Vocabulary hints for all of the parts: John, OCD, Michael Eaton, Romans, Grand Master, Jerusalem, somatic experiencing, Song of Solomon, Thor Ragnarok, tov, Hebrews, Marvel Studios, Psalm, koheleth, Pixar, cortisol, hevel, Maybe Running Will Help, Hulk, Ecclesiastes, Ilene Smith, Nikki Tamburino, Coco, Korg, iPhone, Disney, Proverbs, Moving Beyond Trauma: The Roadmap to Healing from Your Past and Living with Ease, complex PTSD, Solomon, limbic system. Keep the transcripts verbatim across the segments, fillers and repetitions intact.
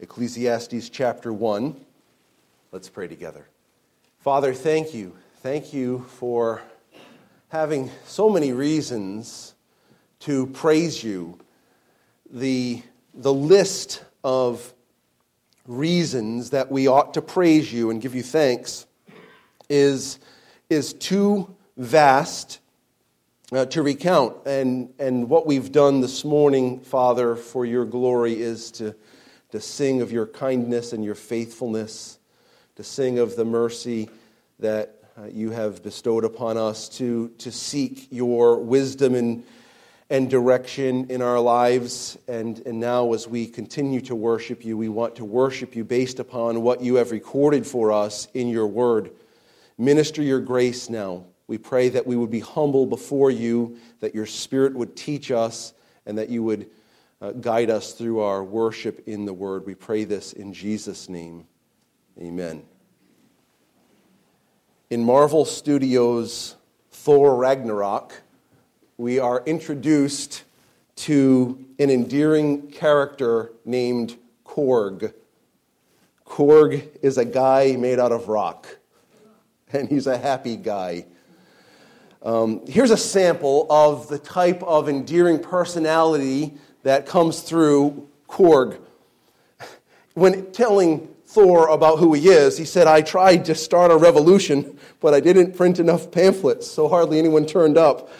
Ecclesiastes chapter one. Let's pray together. Father, thank you. Thank you for having so many reasons to praise you. The, the list of reasons that we ought to praise you and give you thanks is, is too vast uh, to recount. And, and what we've done this morning, Father, for your glory is to, to sing of your kindness and your faithfulness, to sing of the mercy that uh, you have bestowed upon us, to, to seek your wisdom and and direction in our lives, and, and now as we continue to worship you, we want to worship you based upon what you have recorded for us in your word. Minister your grace now. We pray that we would be humble before you, that your Spirit would teach us, and that you would uh, guide us through our worship in the word. We pray this in Jesus' name. Amen. In Marvel Studios' Thor Ragnarok, we are introduced to an endearing character named Korg. Korg is a guy made out of rock, and he's a happy guy. Um, here's a sample of the type of endearing personality that comes through Korg. When telling Thor about who he is, he said, "I tried to start a revolution, but I didn't print enough pamphlets, so hardly anyone turned up.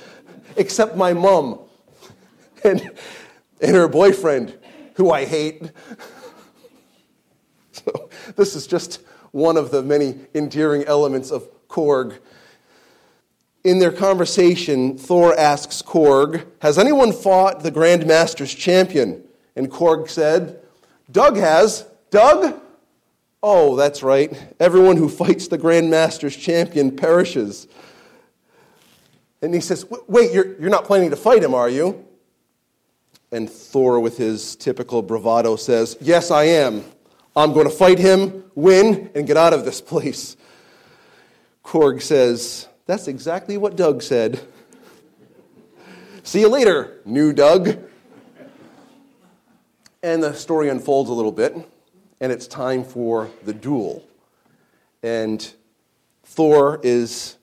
Except my mom and, and her boyfriend, who I hate." So this is just one of the many endearing elements of Korg. In their conversation, Thor asks Korg, "Has anyone fought the Grand Master's champion?" And Korg said, "Doug has." "Doug?" "Oh, that's right. Everyone who fights the Grand Master's champion perishes." And he says, "Wait, you're, you're not planning to fight him, are you?" And Thor, with his typical bravado, says, "Yes, I am. I'm going to fight him, win, and get out of this place." Korg says, "That's exactly what Doug said. See you later, new Doug." And the story unfolds a little bit, and it's time for the duel. And Thor is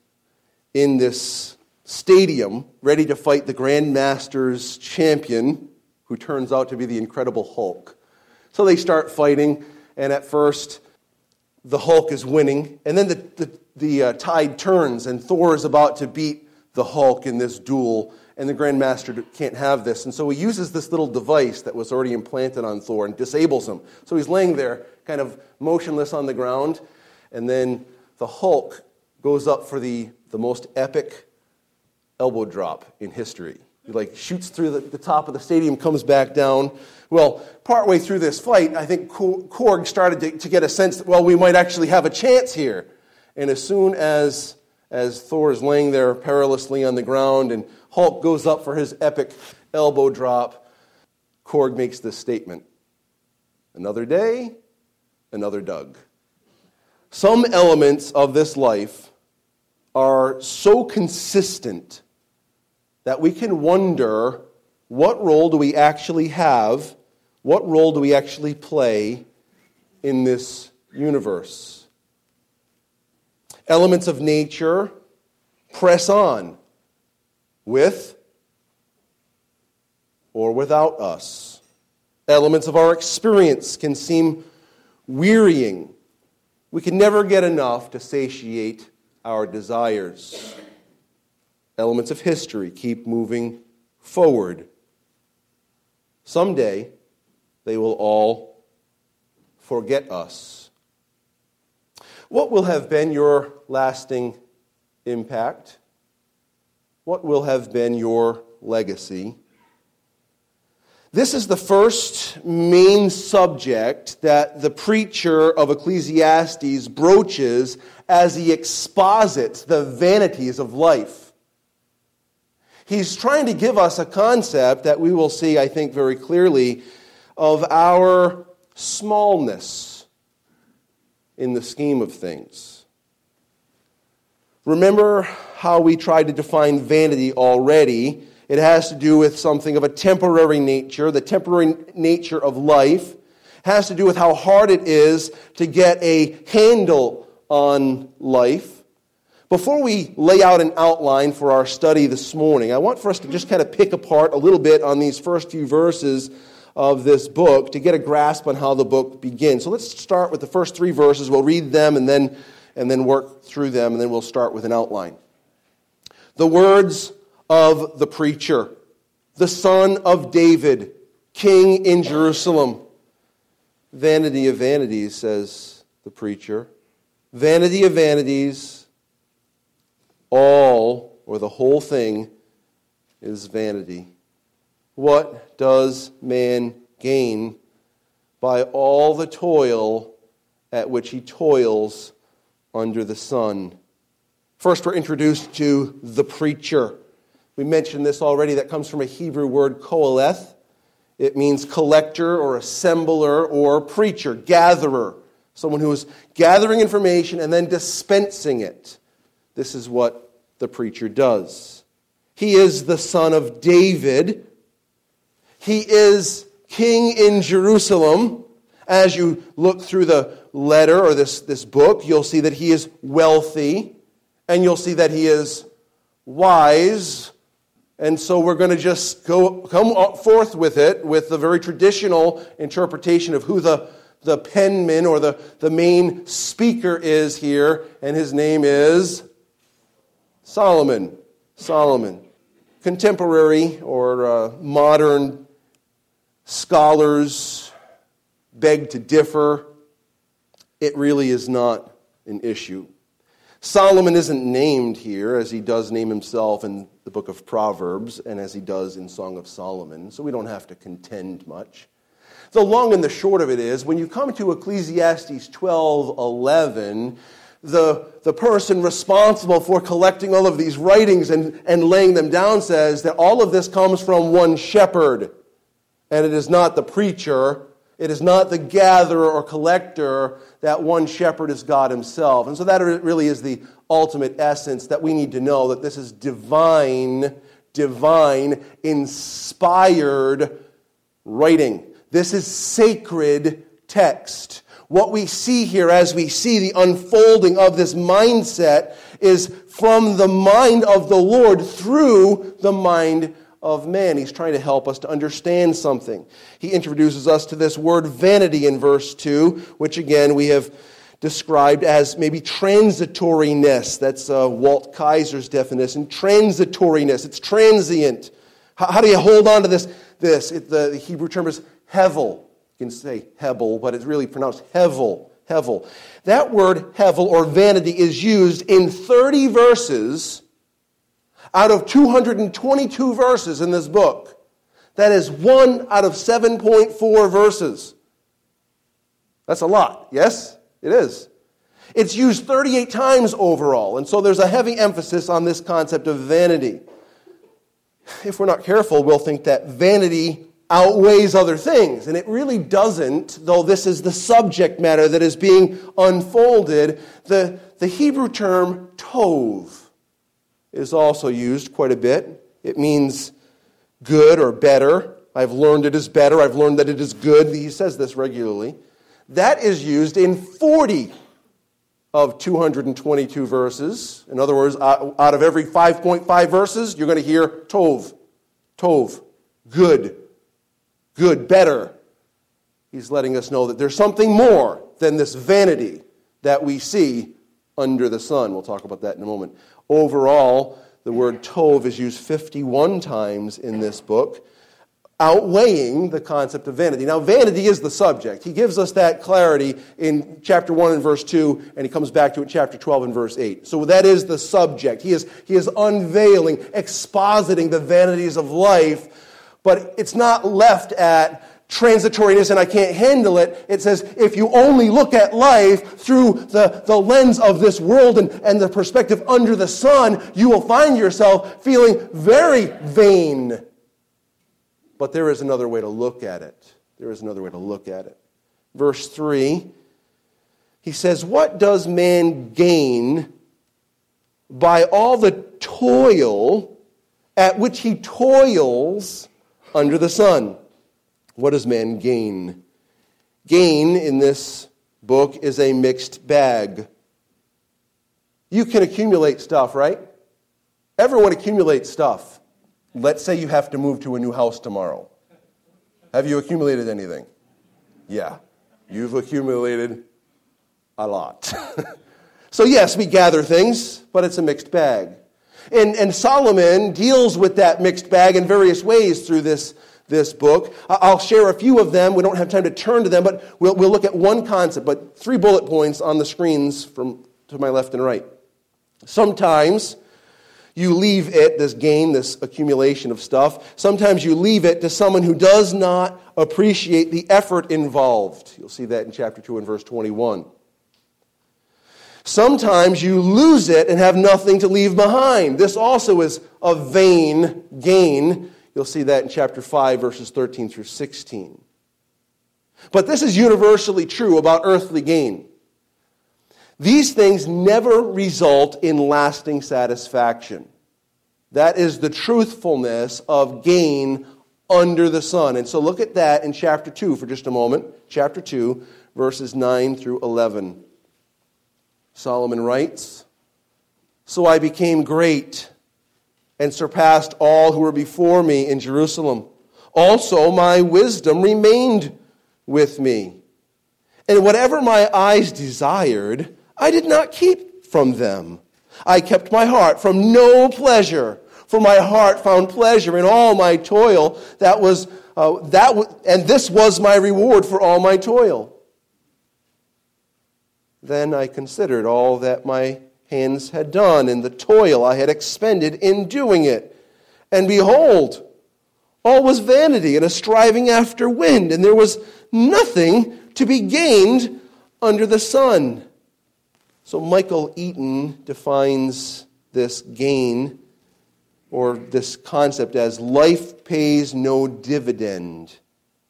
in this stadium, ready to fight the Grand Master's champion, who turns out to be the Incredible Hulk. So they start fighting, and at first, the Hulk is winning, and then the, the, the uh, tide turns, and Thor is about to beat the Hulk in this duel, and the Grand Master can't have this, and so he uses this little device that was already implanted on Thor and disables him. So he's laying there, kind of motionless on the ground, and then the Hulk goes up for the, the most epic elbow drop in history. He like shoots through the, the top of the stadium, comes back down. Well, partway through this fight, I think Korg started to, to get a sense that, well, we might actually have a chance here. And as soon as as Thor is laying there perilously on the ground and Hulk goes up for his epic elbow drop, Korg makes this statement: "Another day, another Doug." Some elements of this life are so consistent that we can wonder, what role do we actually have? What role do we actually play in this universe? Elements of nature press on with or without us. Elements of our experience can seem wearying. We can never get enough to satiate our desires. Elements of history keep moving forward. Someday, they will all forget us. What will have been your lasting impact? What will have been your legacy? This is the first main subject that the preacher of Ecclesiastes broaches as he exposits the vanities of life. He's trying to give us a concept that we will see, I think, very clearly of our smallness in the scheme of things. Remember how we tried to define vanity already. It has to do with something of a temporary nature, the temporary nature of life. has to do with how hard it is to get a handle on life. Before we lay out an outline for our study this morning, I want for us to just kind of pick apart a little bit on these first few verses of this book to get a grasp on how the book begins. So let's start with the first three verses. We'll read them and then and then work through them, and then we'll start with an outline. The words of the preacher, the son of David, king in Jerusalem. Vanity of vanities, says the preacher. Vanity of vanities, all or the whole thing is vanity. What does man gain by all the toil at which he toils under the sun? First, we're introduced to the preacher. We mentioned this already. That comes from a Hebrew word, koheleth. It means collector or assembler or preacher, gatherer, someone who is gathering information and then dispensing it. This is what the preacher does. He is the son of David. He is king in Jerusalem. As you look through the letter or this, this book, you'll see that he is wealthy, and you'll see that he is wise. And so we're going to just go come forth with it, with the very traditional interpretation of who the, the penman or the, the main speaker is here, and his name is Solomon. Solomon. Contemporary or uh, modern scholars beg to differ. It really is not an issue. Solomon isn't named here, as he does name himself in the book of Proverbs and as he does in Song of Solomon, so we don't have to contend much. The long and the short of it is, when you come to Ecclesiastes twelve eleven, The, the person responsible for collecting all of these writings and, and laying them down says that all of this comes from one shepherd. And it is not the preacher, it is not the gatherer or collector. That one shepherd is God himself. And so that really is the ultimate essence that we need to know, that this is divine, divine, inspired writing. This is sacred text. What we see here as we see the unfolding of this mindset is from the mind of the Lord through the mind of man. He's trying to help us to understand something. He introduces us to this word vanity in verse two, which again we have described as maybe transitoriness. That's uh, Walt Kaiser's definition. Transitoriness. It's transient. How, how do you hold on to this? This it, the, the Hebrew term is hevel. You can say hebel, but it's really pronounced hevel, hevel. That word hevel or vanity is used in thirty verses out of two hundred twenty-two verses in this book. That is one out of seven point four verses. That's a lot. Yes, it is. It's used thirty-eight times overall, and so there's a heavy emphasis on this concept of vanity. If we're not careful, we'll think that vanity outweighs other things, and it really doesn't, though this is the subject matter that is being unfolded. The, the Hebrew term tov is also used quite a bit. It means good or better. I've learned it is better. I've learned that it is good. He says this regularly. That is used in forty of two hundred twenty-two verses. In other words, out of every five point five verses, you're going to hear tov, tov, good. Good, better. He's letting us know that there's something more than this vanity that we see under the sun. We'll talk about that in a moment. Overall, the word tov is used fifty-one times in this book, outweighing the concept of vanity. Now, vanity is the subject. He gives us that clarity in chapter one and verse two, and he comes back to it in chapter twelve and verse eight. So that is the subject. He is, he is unveiling, expositing the vanities of life. But it's not left at transitoriness and I can't handle it. It says if you only look at life through the, the lens of this world and, and the perspective under the sun, you will find yourself feeling very vain. But there is another way to look at it. There is another way to look at it. Verse three, he says, what does man gain by all the toil at which he toils under the sun? What does man gain? gain in this book is a mixed bag. You can accumulate stuff, right? Everyone accumulates stuff. Let's say you have to move to a new house tomorrow. Have you accumulated anything? Yeah, you've accumulated a lot. So yes, we gather things, but it's a mixed bag. And, and Solomon deals with that mixed bag in various ways through this, this book. I'll share a few of them. We don't have time to turn to them, but we'll, we'll look at one concept, but three bullet points on the screens from to my left and right. Sometimes you leave it, this gain, this accumulation of stuff, sometimes you leave it to someone who does not appreciate the effort involved. You'll see that in chapter two and verse twenty-one. Sometimes you lose it and have nothing to leave behind. This also is a vain gain. You'll see that in chapter five, verses thirteen through sixteen. But this is universally true about earthly gain. These things never result in lasting satisfaction. That is the truthfulness of gain under the sun. And so look at that in chapter two for just a moment. Chapter two, verses nine through eleven. Solomon writes, "So I became great and surpassed all who were before me in Jerusalem. Also my wisdom remained with me. And whatever my eyes desired, I did not keep from them. I kept my heart from no pleasure, for my heart found pleasure in all my toil. That was uh, that, w- and this was my reward for all my toil. Then I considered all that my hands had done and the toil I had expended in doing it. And behold, all was vanity and a striving after wind, and there was nothing to be gained under the sun." So Michael Eaton defines this gain or this concept as life pays no dividend.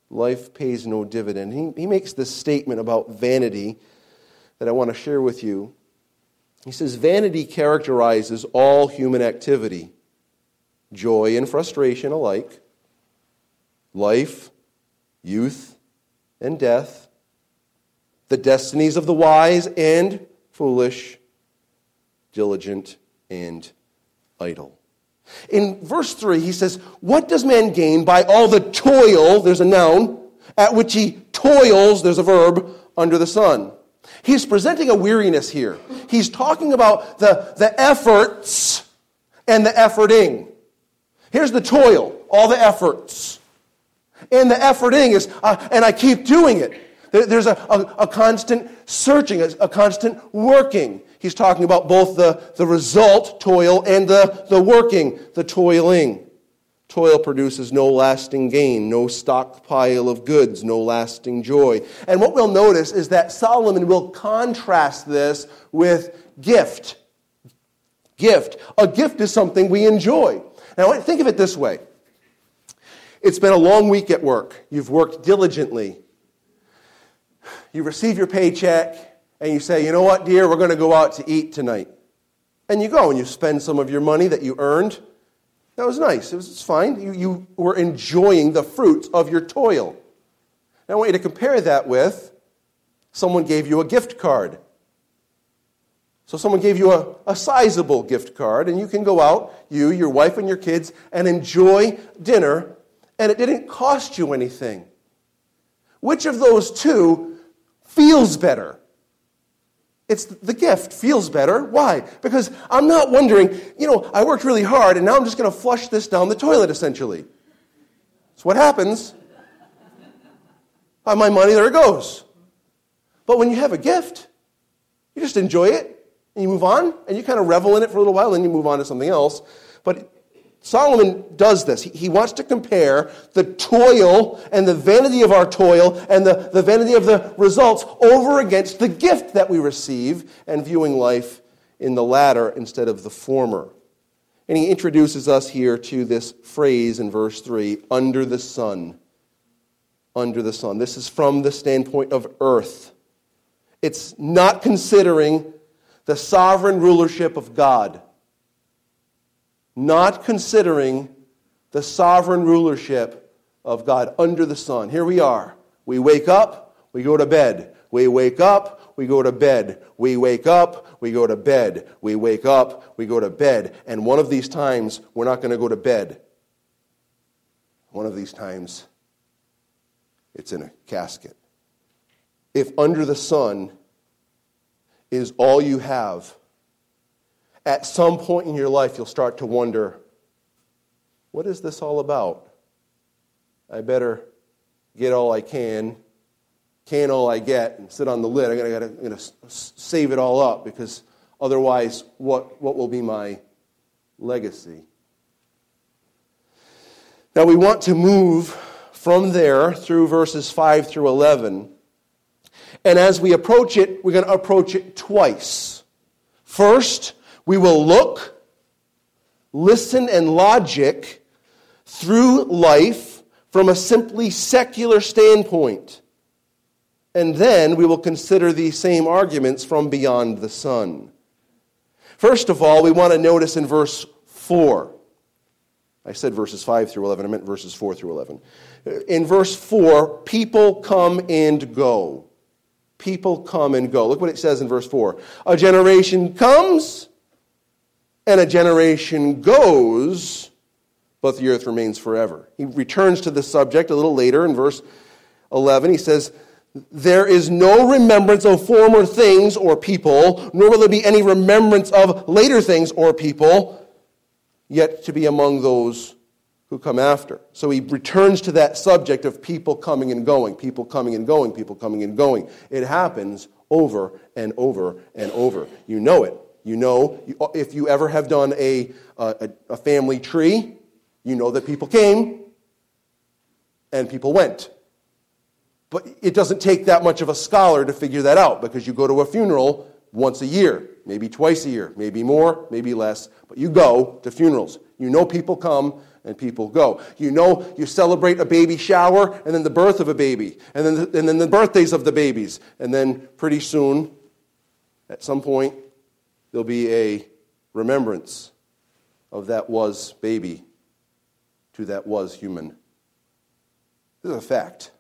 Life pays no dividend. He, he makes this statement about vanity that I want to share with you. He says, "Vanity characterizes all human activity, joy and frustration alike, life, youth, and death, the destinies of the wise and foolish, diligent and idle." In verse three, he says, "What does man gain by all the toil," there's a noun, "at which he toils," there's a verb, "under the sun?" He's presenting a weariness here. He's talking about the, the efforts and the efforting. Here's the toil, all the efforts. And the efforting is, uh, and I keep doing it. There, there's a, a, a constant searching, a, a constant working. He's talking about both the, the result, toil, and the, the working, the toiling. Toil produces no lasting gain, no stockpile of goods, no lasting joy. And what we'll notice is that Solomon will contrast this with gift. Gift. A gift is something we enjoy. Now, think of it this way. It's been a long week at work. You've worked diligently. You receive your paycheck, and you say, "You know what, dear, we're going to go out to eat tonight." And you go, and you spend some of your money that you earned. That was nice. It was fine. You, you were enjoying the fruits of your toil. Now I want you to compare that with someone gave you a gift card. So someone gave you a, a sizable gift card, and you can go out, you, your wife, and your kids, and enjoy dinner, and it didn't cost you anything. Which of those two feels better? It's the gift feels better. Why? Because I'm not wondering, you know, I worked really hard and now I'm just going to flush this down the toilet, essentially. That's what happens. I have my money, there it goes. But when you have a gift, you just enjoy it and you move on and you kind of revel in it for a little while and you move on to something else. But Solomon does this. He, he wants to compare the toil and the vanity of our toil and the, the vanity of the results over against the gift that we receive and viewing life in the latter instead of the former. And he introduces us here to this phrase in verse three, "under the sun." Under the sun. This is from the standpoint of earth. It's not considering the sovereign rulership of God. Not considering the sovereign rulership of God under the sun. Here we are. We wake up, We go to bed. We wake up. We go to bed. We wake up. We go to bed. We wake up. We go to bed. And one of these times, we're not going to go to bed. One of these times, it's in a casket. If under the sun is all you have, at some point in your life, you'll start to wonder, what is this all about? I better get all I can, can all I get, and sit on the lid. I'm going to, to save it all up, because otherwise, what, what will be my legacy? Now, we want to move from there through verses five through eleven. And as we approach it, we're going to approach it twice. First, we will look, listen, and logic through life from a simply secular standpoint. And then we will consider these same arguments from beyond the sun. First of all, we want to notice in verse four. I said verses five through eleven. I meant verses four through eleven. In verse four, people come and go. People come and go. Look what it says in verse four. A generation comes and a generation goes, but the earth remains forever. He returns to this subject a little later in verse eleven. He says, there is no remembrance of former things or people, nor will there be any remembrance of later things or people, yet to be among those who come after. So he returns to that subject of people coming and going, people coming and going, people coming and going. It happens over and over and over. You know it. You know, if you ever have done a, a, a family tree, you know that people came and people went. But it doesn't take that much of a scholar to figure that out, because you go to a funeral once a year, maybe twice a year, maybe more, maybe less, but you go to funerals. You know people come and people go. You know you celebrate a baby shower and then the birth of a baby and then the, and then the birthdays of the babies. And then pretty soon, at some point, there'll be a remembrance of that was baby to that was human. This is a fact.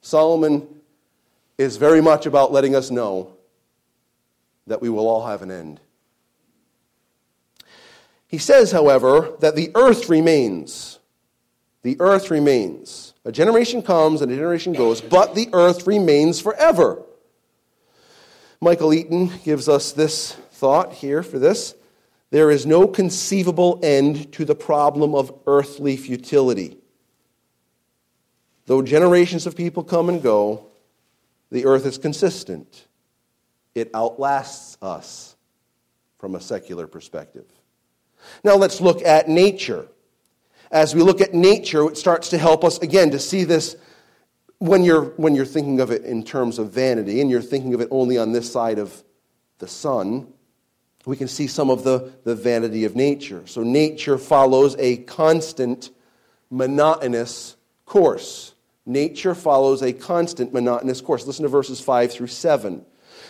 Solomon is very much about letting us know that we will all have an end. He says, however, that the earth remains. The earth remains. A generation comes and a generation goes, but the earth remains forever. Michael Eaton gives us this thought here for this. There is no conceivable end to the problem of earthly futility. Though generations of people come and go, the earth is consistent. It outlasts us from a secular perspective. Now let's look at nature. As we look at nature, it starts to help us, again, to see this when you're, when you're thinking of it in terms of vanity and you're thinking of it only on this side of the sun, we can see some of the, the vanity of nature. So nature follows a constant, monotonous course. Nature follows a constant, monotonous course. Listen to verses five through seven.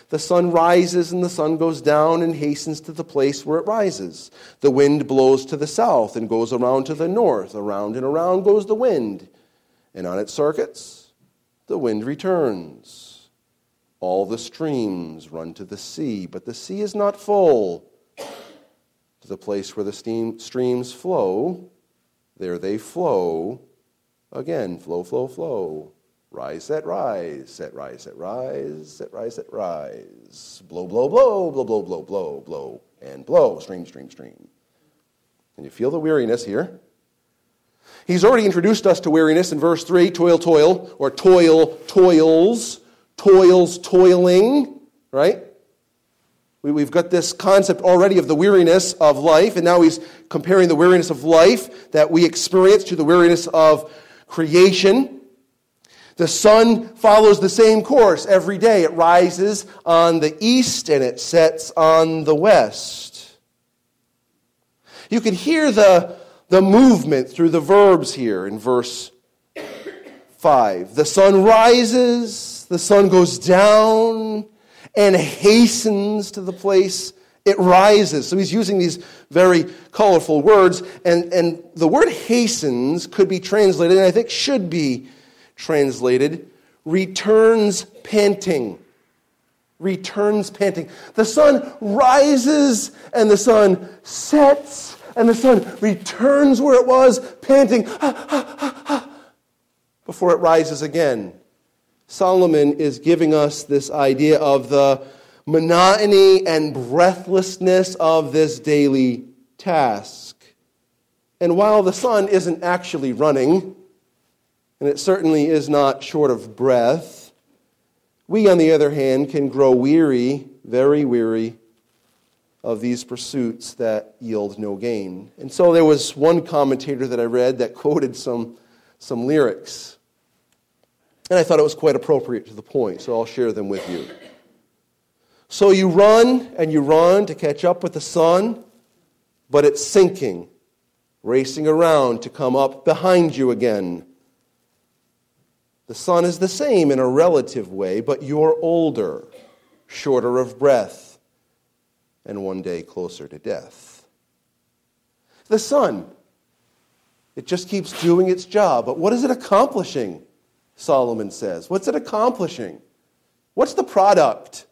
The sun rises and the sun goes down and hastens to the place where it rises. The wind blows to the south and goes around to the north. Around and around goes the wind. And on its circuits, the wind returns. All the streams run to the sea, but the sea is not full. To the place where the steam streams flow, there they flow. Again, flow, flow, flow. Rise, set, rise, set, rise, set, rise, set, rise, set, rise. Blow, blow, blow, blow, blow, blow, blow, blow, and blow. Stream, stream, stream. And you feel the weariness here. He's already introduced us to weariness in verse three, toil, toil, or toil, toils, toils, toiling, right? We, we've got this concept already of the weariness of life, and now he's comparing the weariness of life that we experience to the weariness of creation. The sun follows the same course every day. It rises on the east and it sets on the west. You can hear the, the movement through the verbs here in verse five. The sun rises, the sun goes down, and hastens to the place it rises. So he's using these very colorful words. And, and the word hastens could be translated, and I think should be translated, returns panting. Returns panting. The sun rises and the sun sets and the sun returns where it was, panting, ah, ah, ah, ah, before it rises again. Solomon is giving us this idea of the monotony and breathlessness of this daily task. And while the sun isn't actually running, and it certainly is not short of breath, we, on the other hand, can grow weary, very weary, of these pursuits that yield no gain. And so there was one commentator that I read that quoted some, some lyrics, and I thought it was quite appropriate to the point, so I'll share them with you. So you run and you run to catch up with the sun, but it's sinking, racing around to come up behind you again. The sun is the same in a relative way, but you're older, shorter of breath, and one day closer to death. The sun, it just keeps doing its job, but what is it accomplishing? Solomon says. What's it accomplishing? What's the product?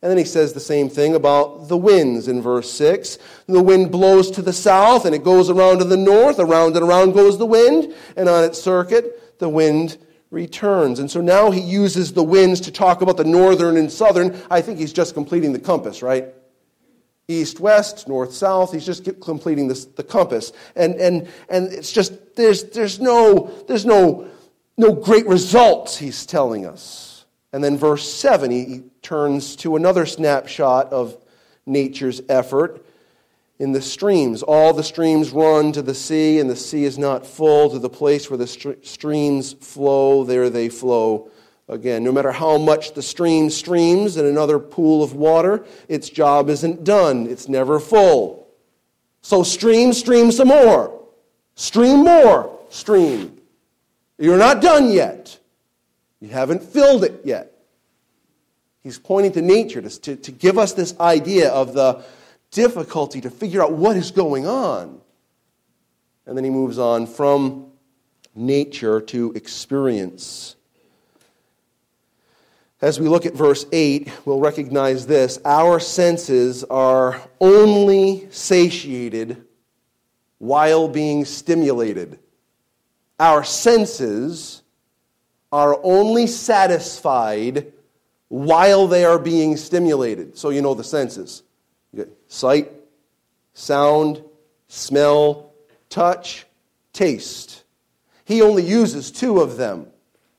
And then he says the same thing about the winds in verse six. The wind blows to the south and it goes around to the north. Around and around goes the wind. And on its circuit, the wind returns. And so now he uses the winds to talk about the northern and southern. I think he's just completing the compass, right? East, west, north, south. He's just completing this, the compass. And and and it's just, there's there's no there's no... No great results, he's telling us. And then verse seven, he turns to another snapshot of nature's effort in the streams. All the streams run to the sea, and the sea is not full. To the place where the streams flow, there they flow again. No matter how much the stream streams in another pool of water, its job isn't done. It's never full. So stream, stream some more. Stream more, stream. You're not done yet. You haven't filled it yet. He's pointing to nature to, to, to give us this idea of the difficulty to figure out what is going on. And then he moves on from nature to experience. As we look at verse eight, we'll recognize this. Our senses are only satiated while being stimulated. Our senses are only satisfied while they are being stimulated. So you know the senses. You get sight, sound, smell, touch, taste. He only uses two of them.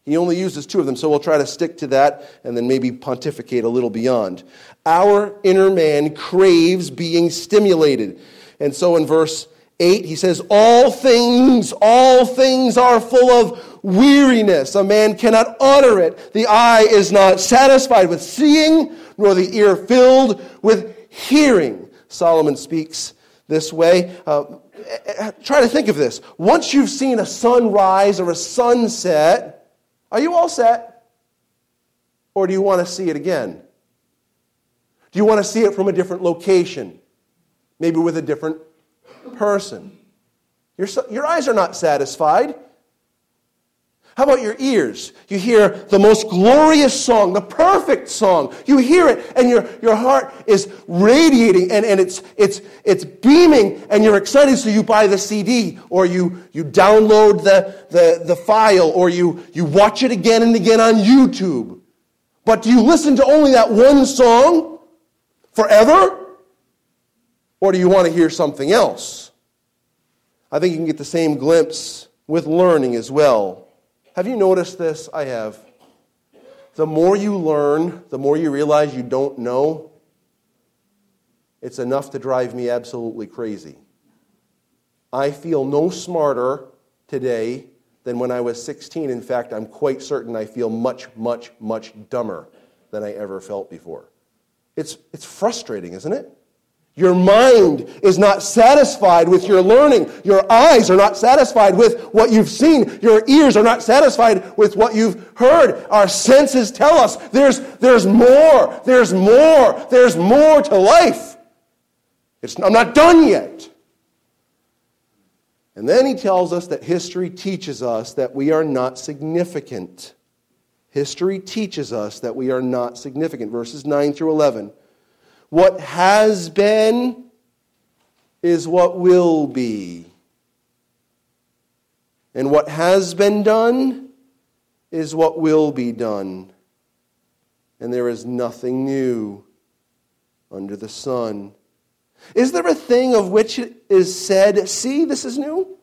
He only uses two of them, so we'll try to stick to that and then maybe pontificate a little beyond. Our inner man craves being stimulated. And so in verse eight, he says, all things, all things are full of weariness. A man cannot utter it. The eye is not satisfied with seeing, nor the ear filled with hearing. Solomon speaks this way. Uh, try to think of this. Once you've seen a sunrise or a sunset, are you all set? Or do you want to see it again? Do you want to see it from a different location? Maybe with a different person. Your, your eyes are not satisfied. How about your ears? You hear the most glorious song, the perfect song. You hear it and your, your heart is radiating and, and it's it's it's beaming and you're excited, so you buy the C D or you, you download the, the, the file or you, you watch it again and again on YouTube. But do you listen to only that one song forever? Or do you want to hear something else? I think you can get the same glimpse with learning as well. Have you noticed this? I have. The more you learn, the more you realize you don't know. It's enough to drive me absolutely crazy. I feel no smarter today than when I was sixteen. In fact, I'm quite certain I feel much, much, much dumber than I ever felt before. It's, it's frustrating, isn't it? Your mind is not satisfied with your learning. Your eyes are not satisfied with what you've seen. Your ears are not satisfied with what you've heard. Our senses tell us there's, there's more, there's more, there's more to life. It's, I'm not done yet. And then he tells us that history teaches us that we are not significant. History teaches us that we are not significant. Verses nine through eleven. What has been is what will be. And what has been done is what will be done. And there is nothing new under the sun. Is there a thing of which it is said, see, this is new?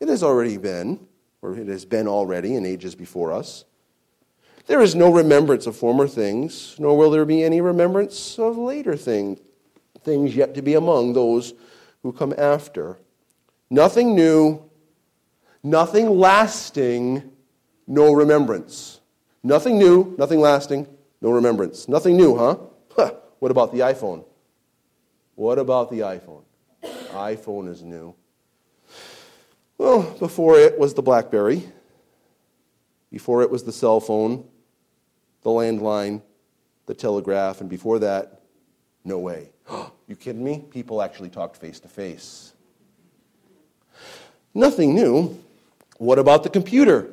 It has already been, or it has been already in ages before us. There is no remembrance of former things, nor will there be any remembrance of later things, things yet to be among those who come after. Nothing new, nothing lasting, no remembrance. Nothing new, nothing lasting, no remembrance. Nothing new, huh? Huh. What about the iPhone? What about the iPhone? iPhone is new. Well, before it was the BlackBerry. Before it was the cell phone, the landline, the telegraph, and before that, no way. You kidding me? People actually talked face-to-face. Nothing new. What about the computer?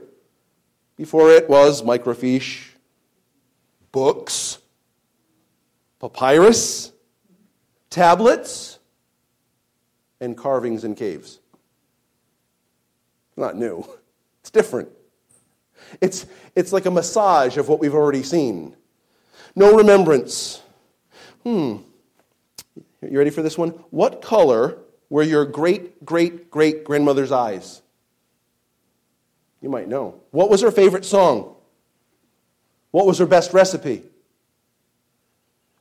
Before it was microfiche, books, papyrus, tablets, and carvings in caves. Not new. It's different. It's it's like a massage of what we've already seen. No remembrance. Hmm. You ready for this one? What color were your great-great-great-grandmother's eyes? You might know. What was her favorite song? What was her best recipe?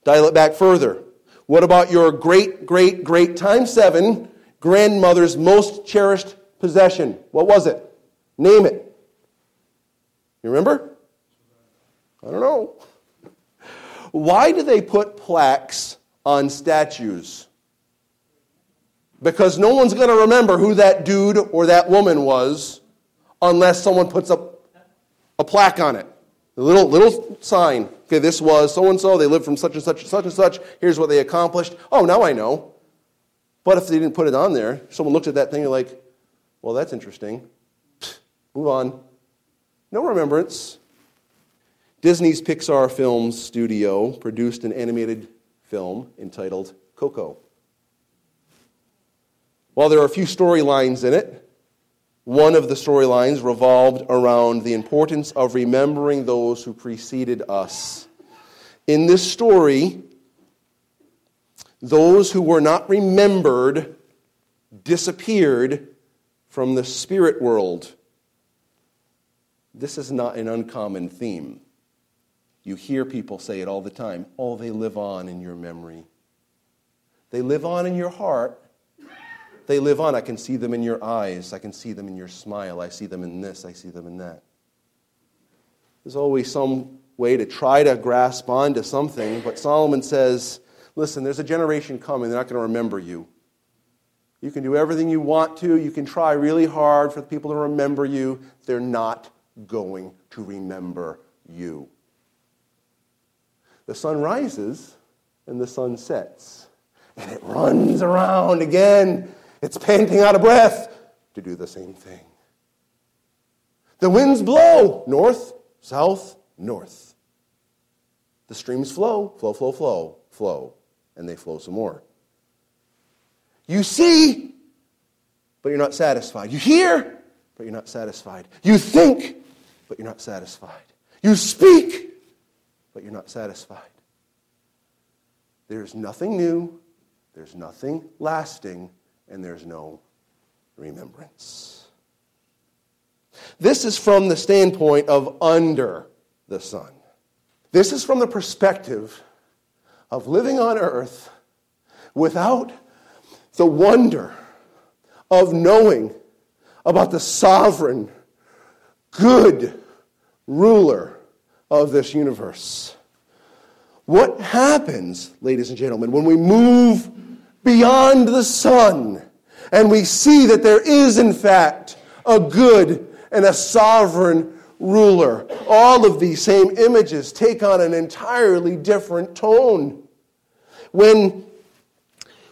Dial it back further. What about your great-great-great-times-seven grandmother's most cherished possession? What was it? Name it. You remember? I don't know. Why do they put plaques on statues? Because no one's going to remember who that dude or that woman was unless someone puts up a, a plaque on it. A little, little sign. Okay, this was so-and-so. They lived from such and such and such and such. Here's what they accomplished. Oh, now I know. But if they didn't put it on there, someone looked at that thing and they're like, well, that's interesting. Pfft, move on. No remembrance. Disney's Pixar film studio produced an animated film entitled Coco. While there are a few storylines in it, one of the storylines revolved around the importance of remembering those who preceded us. In this story, those who were not remembered disappeared from the spirit world. This is not an uncommon theme. You hear people say it all the time. Oh, they live on in your memory. They live on in your heart. They live on. I can see them in your eyes. I can see them in your smile. I see them in this. I see them in that. There's always some way to try to grasp onto something, but Solomon says, listen, there's a generation coming. They're not going to remember you. You can do everything you want to. You can try really hard for people to remember you. They're not going to remember you. The sun rises and the sun sets, and it runs around again. It's panting out of breath to do the same thing. The winds blow north, south, north. The streams flow, flow, flow, flow, flow, and they flow some more. You see, but you're not satisfied. You hear, but you're not satisfied. You think, but you're not satisfied. You speak, but you're not satisfied. There's nothing new, there's nothing lasting, and there's no remembrance. This is from the standpoint of under the sun. This is from the perspective of living on earth without the wonder of knowing about the sovereign, good ruler of this universe. What happens, ladies and gentlemen, when we move beyond the sun and we see that there is, in fact, a good and a sovereign ruler? All of these same images take on an entirely different tone. When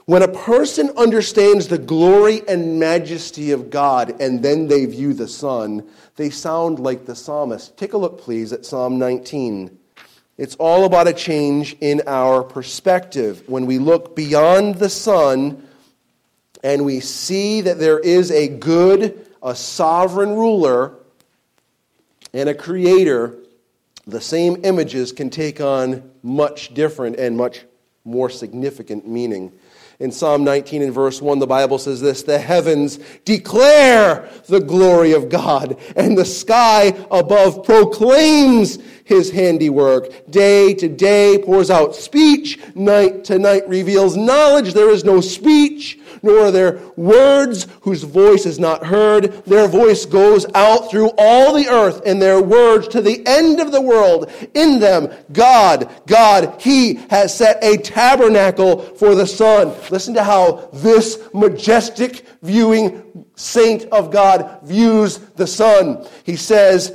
When a person understands the glory and majesty of God and then they view the sun, they sound like the psalmist. Take a look, please, at Psalm nineteen. It's all about a change in our perspective. When we look beyond the sun and we see that there is a good, a sovereign ruler and a creator, the same images can take on much different and much more significant meaning. In Psalm nineteen and verse one, the Bible says this: "The heavens declare the glory of God, and the sky above proclaims his handiwork. Day to day pours out speech, night to night reveals knowledge. There is no speech, nor are there words whose voice is not heard. Their voice goes out through all the earth, and their words to the end of the world. In them, God, God, he has set a tabernacle for the sun." Listen to how this majestic viewing saint of God views the sun. He says,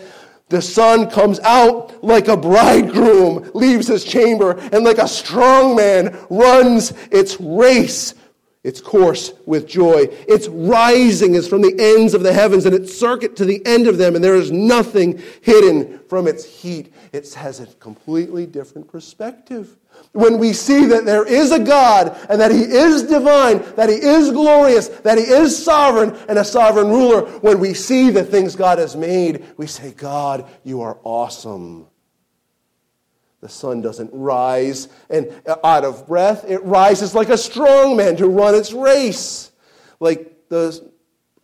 "The sun comes out like a bridegroom leaves his chamber, and like a strong man runs its race. Its course with joy. Its rising is from the ends of the heavens, and its circuit to the end of them, and there is nothing hidden from its heat." It has a completely different perspective. When we see that there is a God, and that he is divine, that he is glorious, that he is sovereign, and a sovereign ruler, when we see the things God has made, we say, "God, you are awesome." The sun doesn't rise and out of breath. It rises like a strong man to run its race. Like the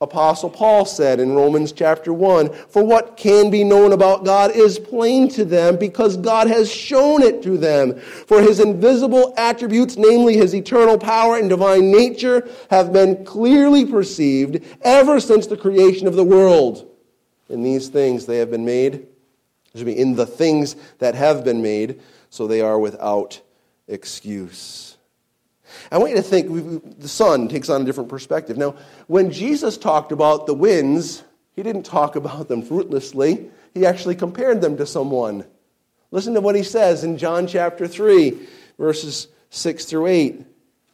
Apostle Paul said in Romans chapter one, "For what can be known about God is plain to them, because God has shown it to them. For his invisible attributes, namely his eternal power and divine nature, have been clearly perceived ever since the creation of the world. In these things they have been made." In the things that have been made, so they are without excuse. I want you to think, the sun takes on a different perspective. Now, when Jesus talked about the winds, he didn't talk about them fruitlessly. He actually compared them to someone. Listen to what he says in John chapter three, verses six through eight.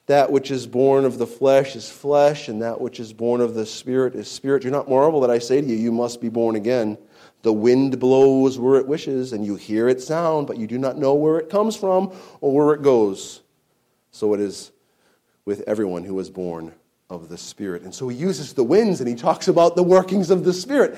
"That which is born of the flesh is flesh, and that which is born of the Spirit is spirit. Do not marvel that I say to you, you must be born again. The wind blows where it wishes, and you hear its sound, but you do not know where it comes from or where it goes. So it is with everyone who is born of the Spirit." And so he uses the winds, and he talks about the workings of the Spirit.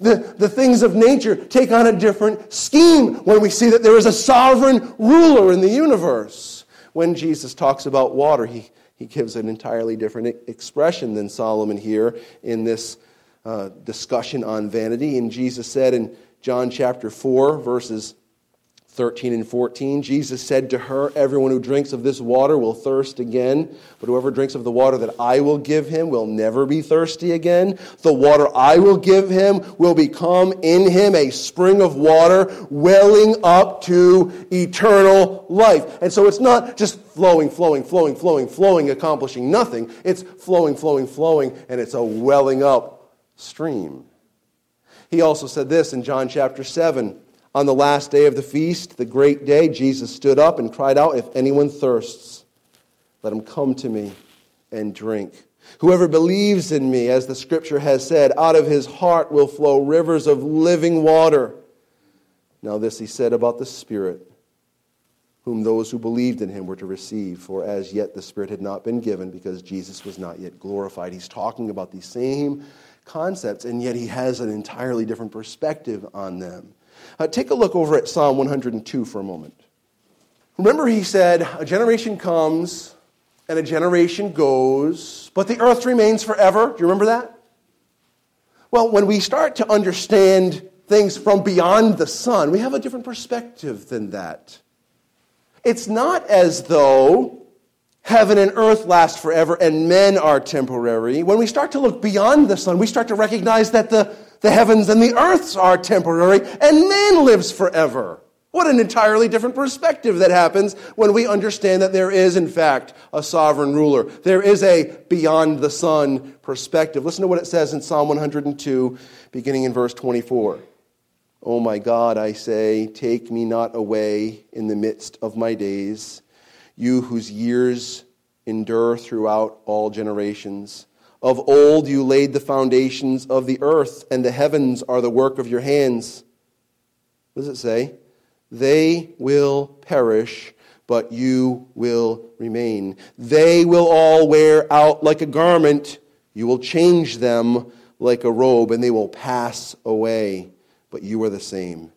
The, the things of nature take on a different scheme when we see that there is a sovereign ruler in the universe. When Jesus talks about water, he, he gives an entirely different expression than Solomon here in this Uh, discussion on vanity. And Jesus said in John chapter four, verses thirteen and fourteen, Jesus said to her, "Everyone who drinks of this water will thirst again, but whoever drinks of the water that I will give him will never be thirsty again. The water I will give him will become in him a spring of water welling up to eternal life." And so it's not just flowing, flowing, flowing, flowing, flowing, accomplishing nothing. It's flowing, flowing, flowing, and it's a welling up stream. He also said this in John chapter seven. "On the last day of the feast, the great day, Jesus stood up and cried out, 'If anyone thirsts, let him come to me and drink. Whoever believes in me, as the scripture has said, out of his heart will flow rivers of living water.' Now this he said about the Spirit, whom those who believed in him were to receive, for as yet the Spirit had not been given, because Jesus was not yet glorified." He's talking about the same concepts, and yet he has an entirely different perspective on them. Uh, take a look over at Psalm one hundred two for a moment. Remember, he said, "A generation comes and a generation goes, but the earth remains forever." Do you remember that? Well, when we start to understand things from beyond the sun, we have a different perspective than that. It's not as though heaven and earth last forever and men are temporary. When we start to look beyond the sun, we start to recognize that the, the heavens and the earths are temporary and man lives forever. What an entirely different perspective that happens when we understand that there is, in fact, a sovereign ruler. There is a beyond the sun perspective. Listen to what it says in Psalm one hundred two, beginning in verse twenty-four. "Oh my God, I say, take me not away in the midst of my days, you whose years endure throughout all generations. Of old you laid the foundations of the earth, and the heavens are the work of your hands. What does it say? They will perish, but you will remain. They will all wear out like a garment. You will change them like a robe, and they will pass away. But you are the same,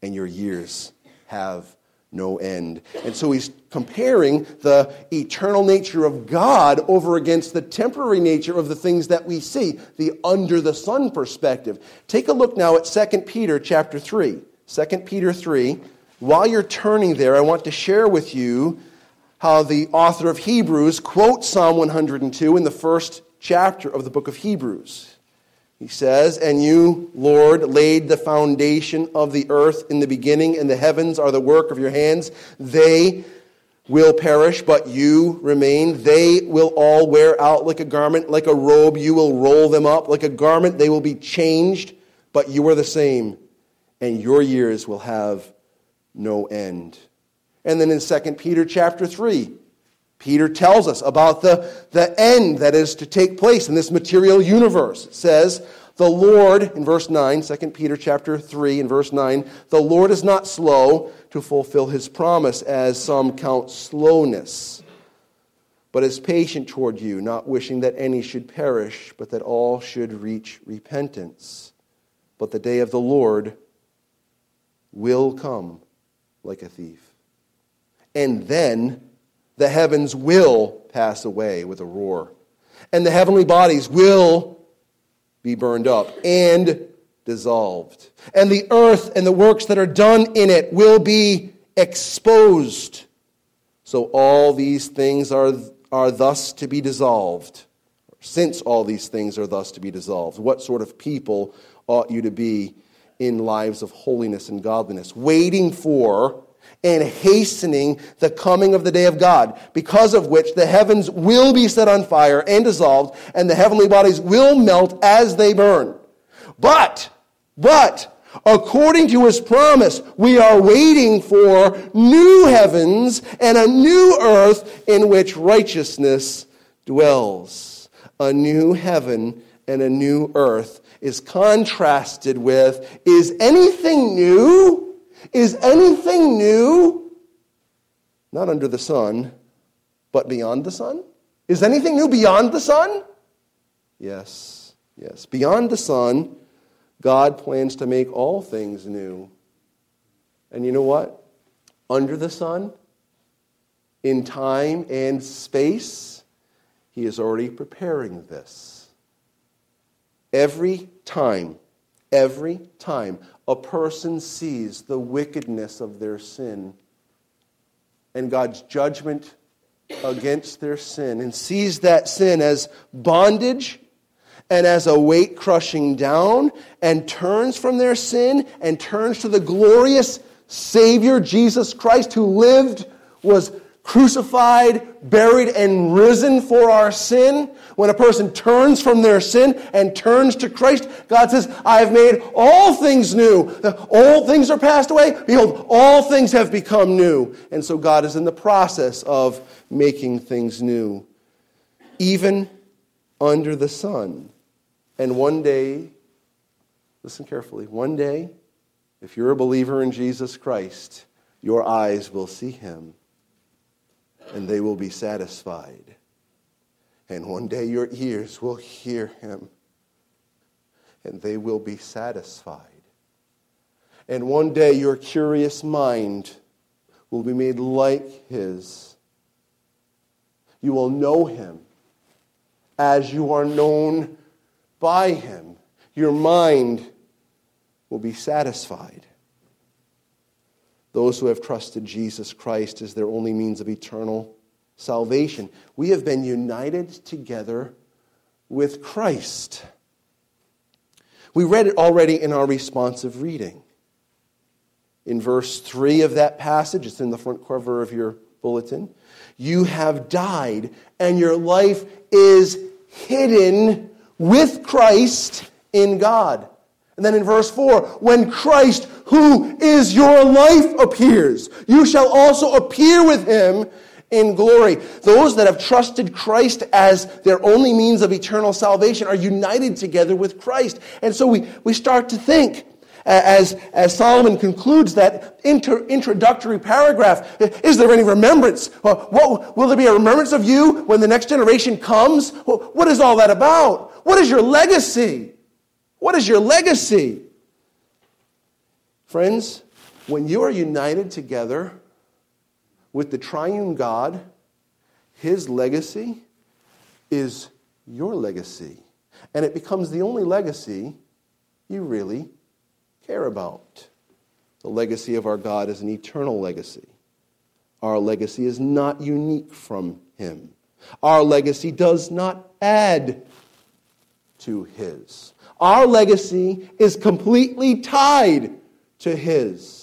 and your years have no end. And so he's comparing the eternal nature of God over against the temporary nature of the things that we see, the under the sun perspective. Take a look now at Second Peter chapter three. Second Peter three. While you're turning there, I want to share with you how the author of Hebrews quotes Psalm one hundred two in the first chapter of the book of Hebrews. He says, "And you, Lord, laid the foundation of the earth in the beginning, and the heavens are the work of your hands. They will perish, but you remain. They will all wear out like a garment, like a robe. You will roll them up like a garment. They will be changed, but you are the same, and your years will have no end." And then in Second Peter chapter three, Peter tells us about the, the end that is to take place in this material universe. It says, the Lord, in verse nine, Second Peter chapter three, in verse nine, the Lord is not slow to fulfill his promise, as some count slowness, but is patient toward you, not wishing that any should perish, but that all should reach repentance. But the day of the Lord will come like a thief. And then the heavens will pass away with a roar, and the heavenly bodies will be burned up and dissolved, and the earth and the works that are done in it will be exposed. So all these things are, are thus to be dissolved. Since all these things are thus to be dissolved, what sort of people ought you to be in lives of holiness and godliness, waiting for and hastening the coming of the day of God, because of which the heavens will be set on fire and dissolved, and the heavenly bodies will melt as they burn. But, but, according to his promise, we are waiting for new heavens and a new earth in which righteousness dwells. A new heaven and a new earth is contrasted with, is anything new? Is anything new? Not under the sun, but beyond the sun? Is anything new beyond the sun? Yes, yes. Beyond the sun, God plans to make all things new. And you know what? Under the sun, in time and space, he is already preparing this. Every time, every time, a person sees the wickedness of their sin and God's judgment against their sin, and sees that sin as bondage and as a weight crushing down, and turns from their sin and turns to the glorious Savior, Jesus Christ, who lived, was crucified, buried, and risen for our sin. When a person turns from their sin and turns to Christ, God says, I have made all things new. The old things are passed away. Behold, all things have become new. And so God is in the process of making things new, even under the sun. And one day, listen carefully, one day, if you're a believer in Jesus Christ, your eyes will see him, and they will be satisfied. And one day your ears will hear him, and they will be satisfied. And one day your curious mind will be made like his. You will know him as you are known by him. Your mind will be satisfied. Those who have trusted Jesus Christ as their only means of eternal salvation. We have been united together with Christ. We read it already in our responsive reading. In verse three of that passage, it's in the front cover of your bulletin, you have died and your life is hidden with Christ in God. And then in verse four, when Christ, who is your life, appears, you shall also appear with him in glory. Those that have trusted Christ as their only means of eternal salvation are united together with Christ. And so we, we start to think, As, as Solomon concludes that inter, introductory paragraph, is there any remembrance? What, will there be a remembrance of you when the next generation comes? What is all that about? What is your legacy? What is your legacy? Friends, when you are united together with the triune God, his legacy is your legacy. And it becomes the only legacy you really care about. The legacy of our God is an eternal legacy. Our legacy is not unique from him. Our legacy does not add to his. Our legacy is completely tied to his.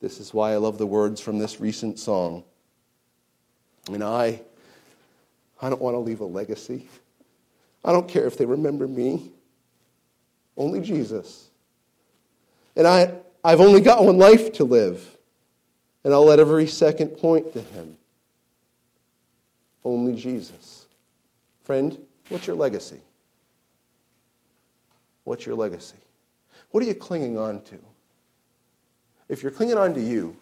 This is why I love the words from this recent song. And I, I don't want to leave a legacy. I don't care if they remember me. Only Jesus. And I, I've only got one life to live. And I'll let every second point to him. Only Jesus. Friend, what's your legacy? What's your legacy? What are you clinging on to? If you're clinging on to you,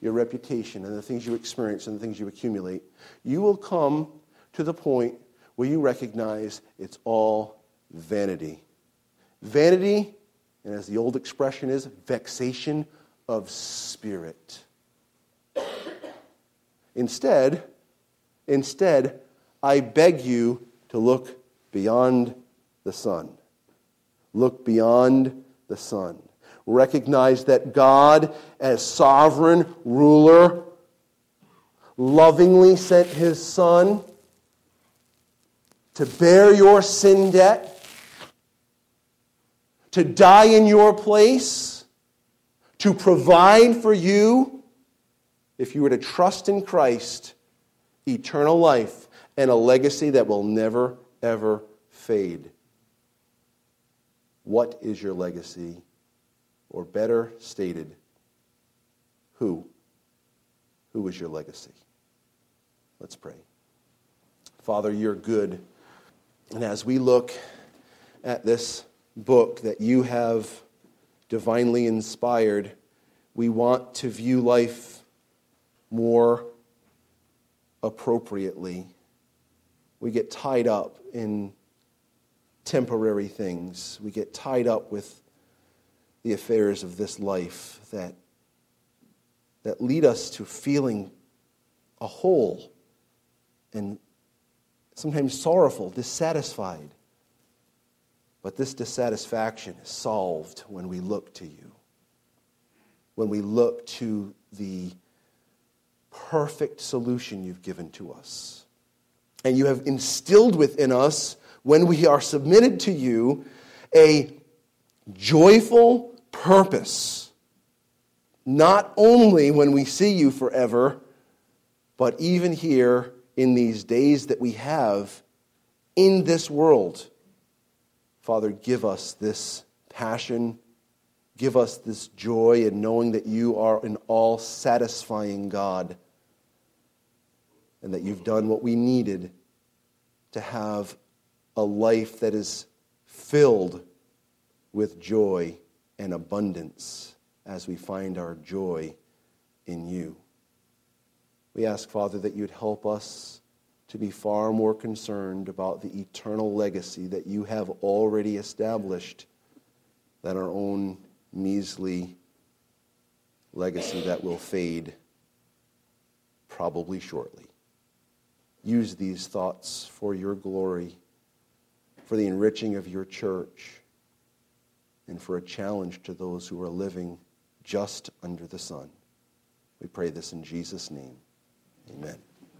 your reputation and the things you experience and the things you accumulate, you will come to the point where you recognize it's all vanity. Vanity. And as the old expression is, vexation of spirit. Instead, instead, I beg you to look beyond the sun. Look beyond the sun. Recognize that God, as sovereign ruler, lovingly sent his Son to bear your sin debt, to die in your place, to provide for you, if you were to trust in Christ, eternal life and a legacy that will never, ever fade. What is your legacy? Or better stated, who? Who is your legacy? Let's pray. Father, you're good. And as we look at this book that you have divinely inspired, we want to view life more appropriately. We get tied up in temporary things. We get tied up with the affairs of this life that that lead us to feeling a hole and sometimes sorrowful, dissatisfied. But this dissatisfaction is solved when we look to you, when we look to the perfect solution you've given to us. And you have instilled within us, when we are submitted to you, a joyful purpose, not only when we see you forever, but even here in these days that we have in this world. Father, give us this passion, give us this joy in knowing that you are an all-satisfying God and that you've done what we needed to have a life that is filled with joy and abundance as we find our joy in you. We ask, Father, that you'd help us to be far more concerned about the eternal legacy that you have already established than our own measly legacy that will fade probably shortly. Use these thoughts for your glory, for the enriching of your church, and for a challenge to those who are living just under the sun. We pray this in Jesus' name. Amen.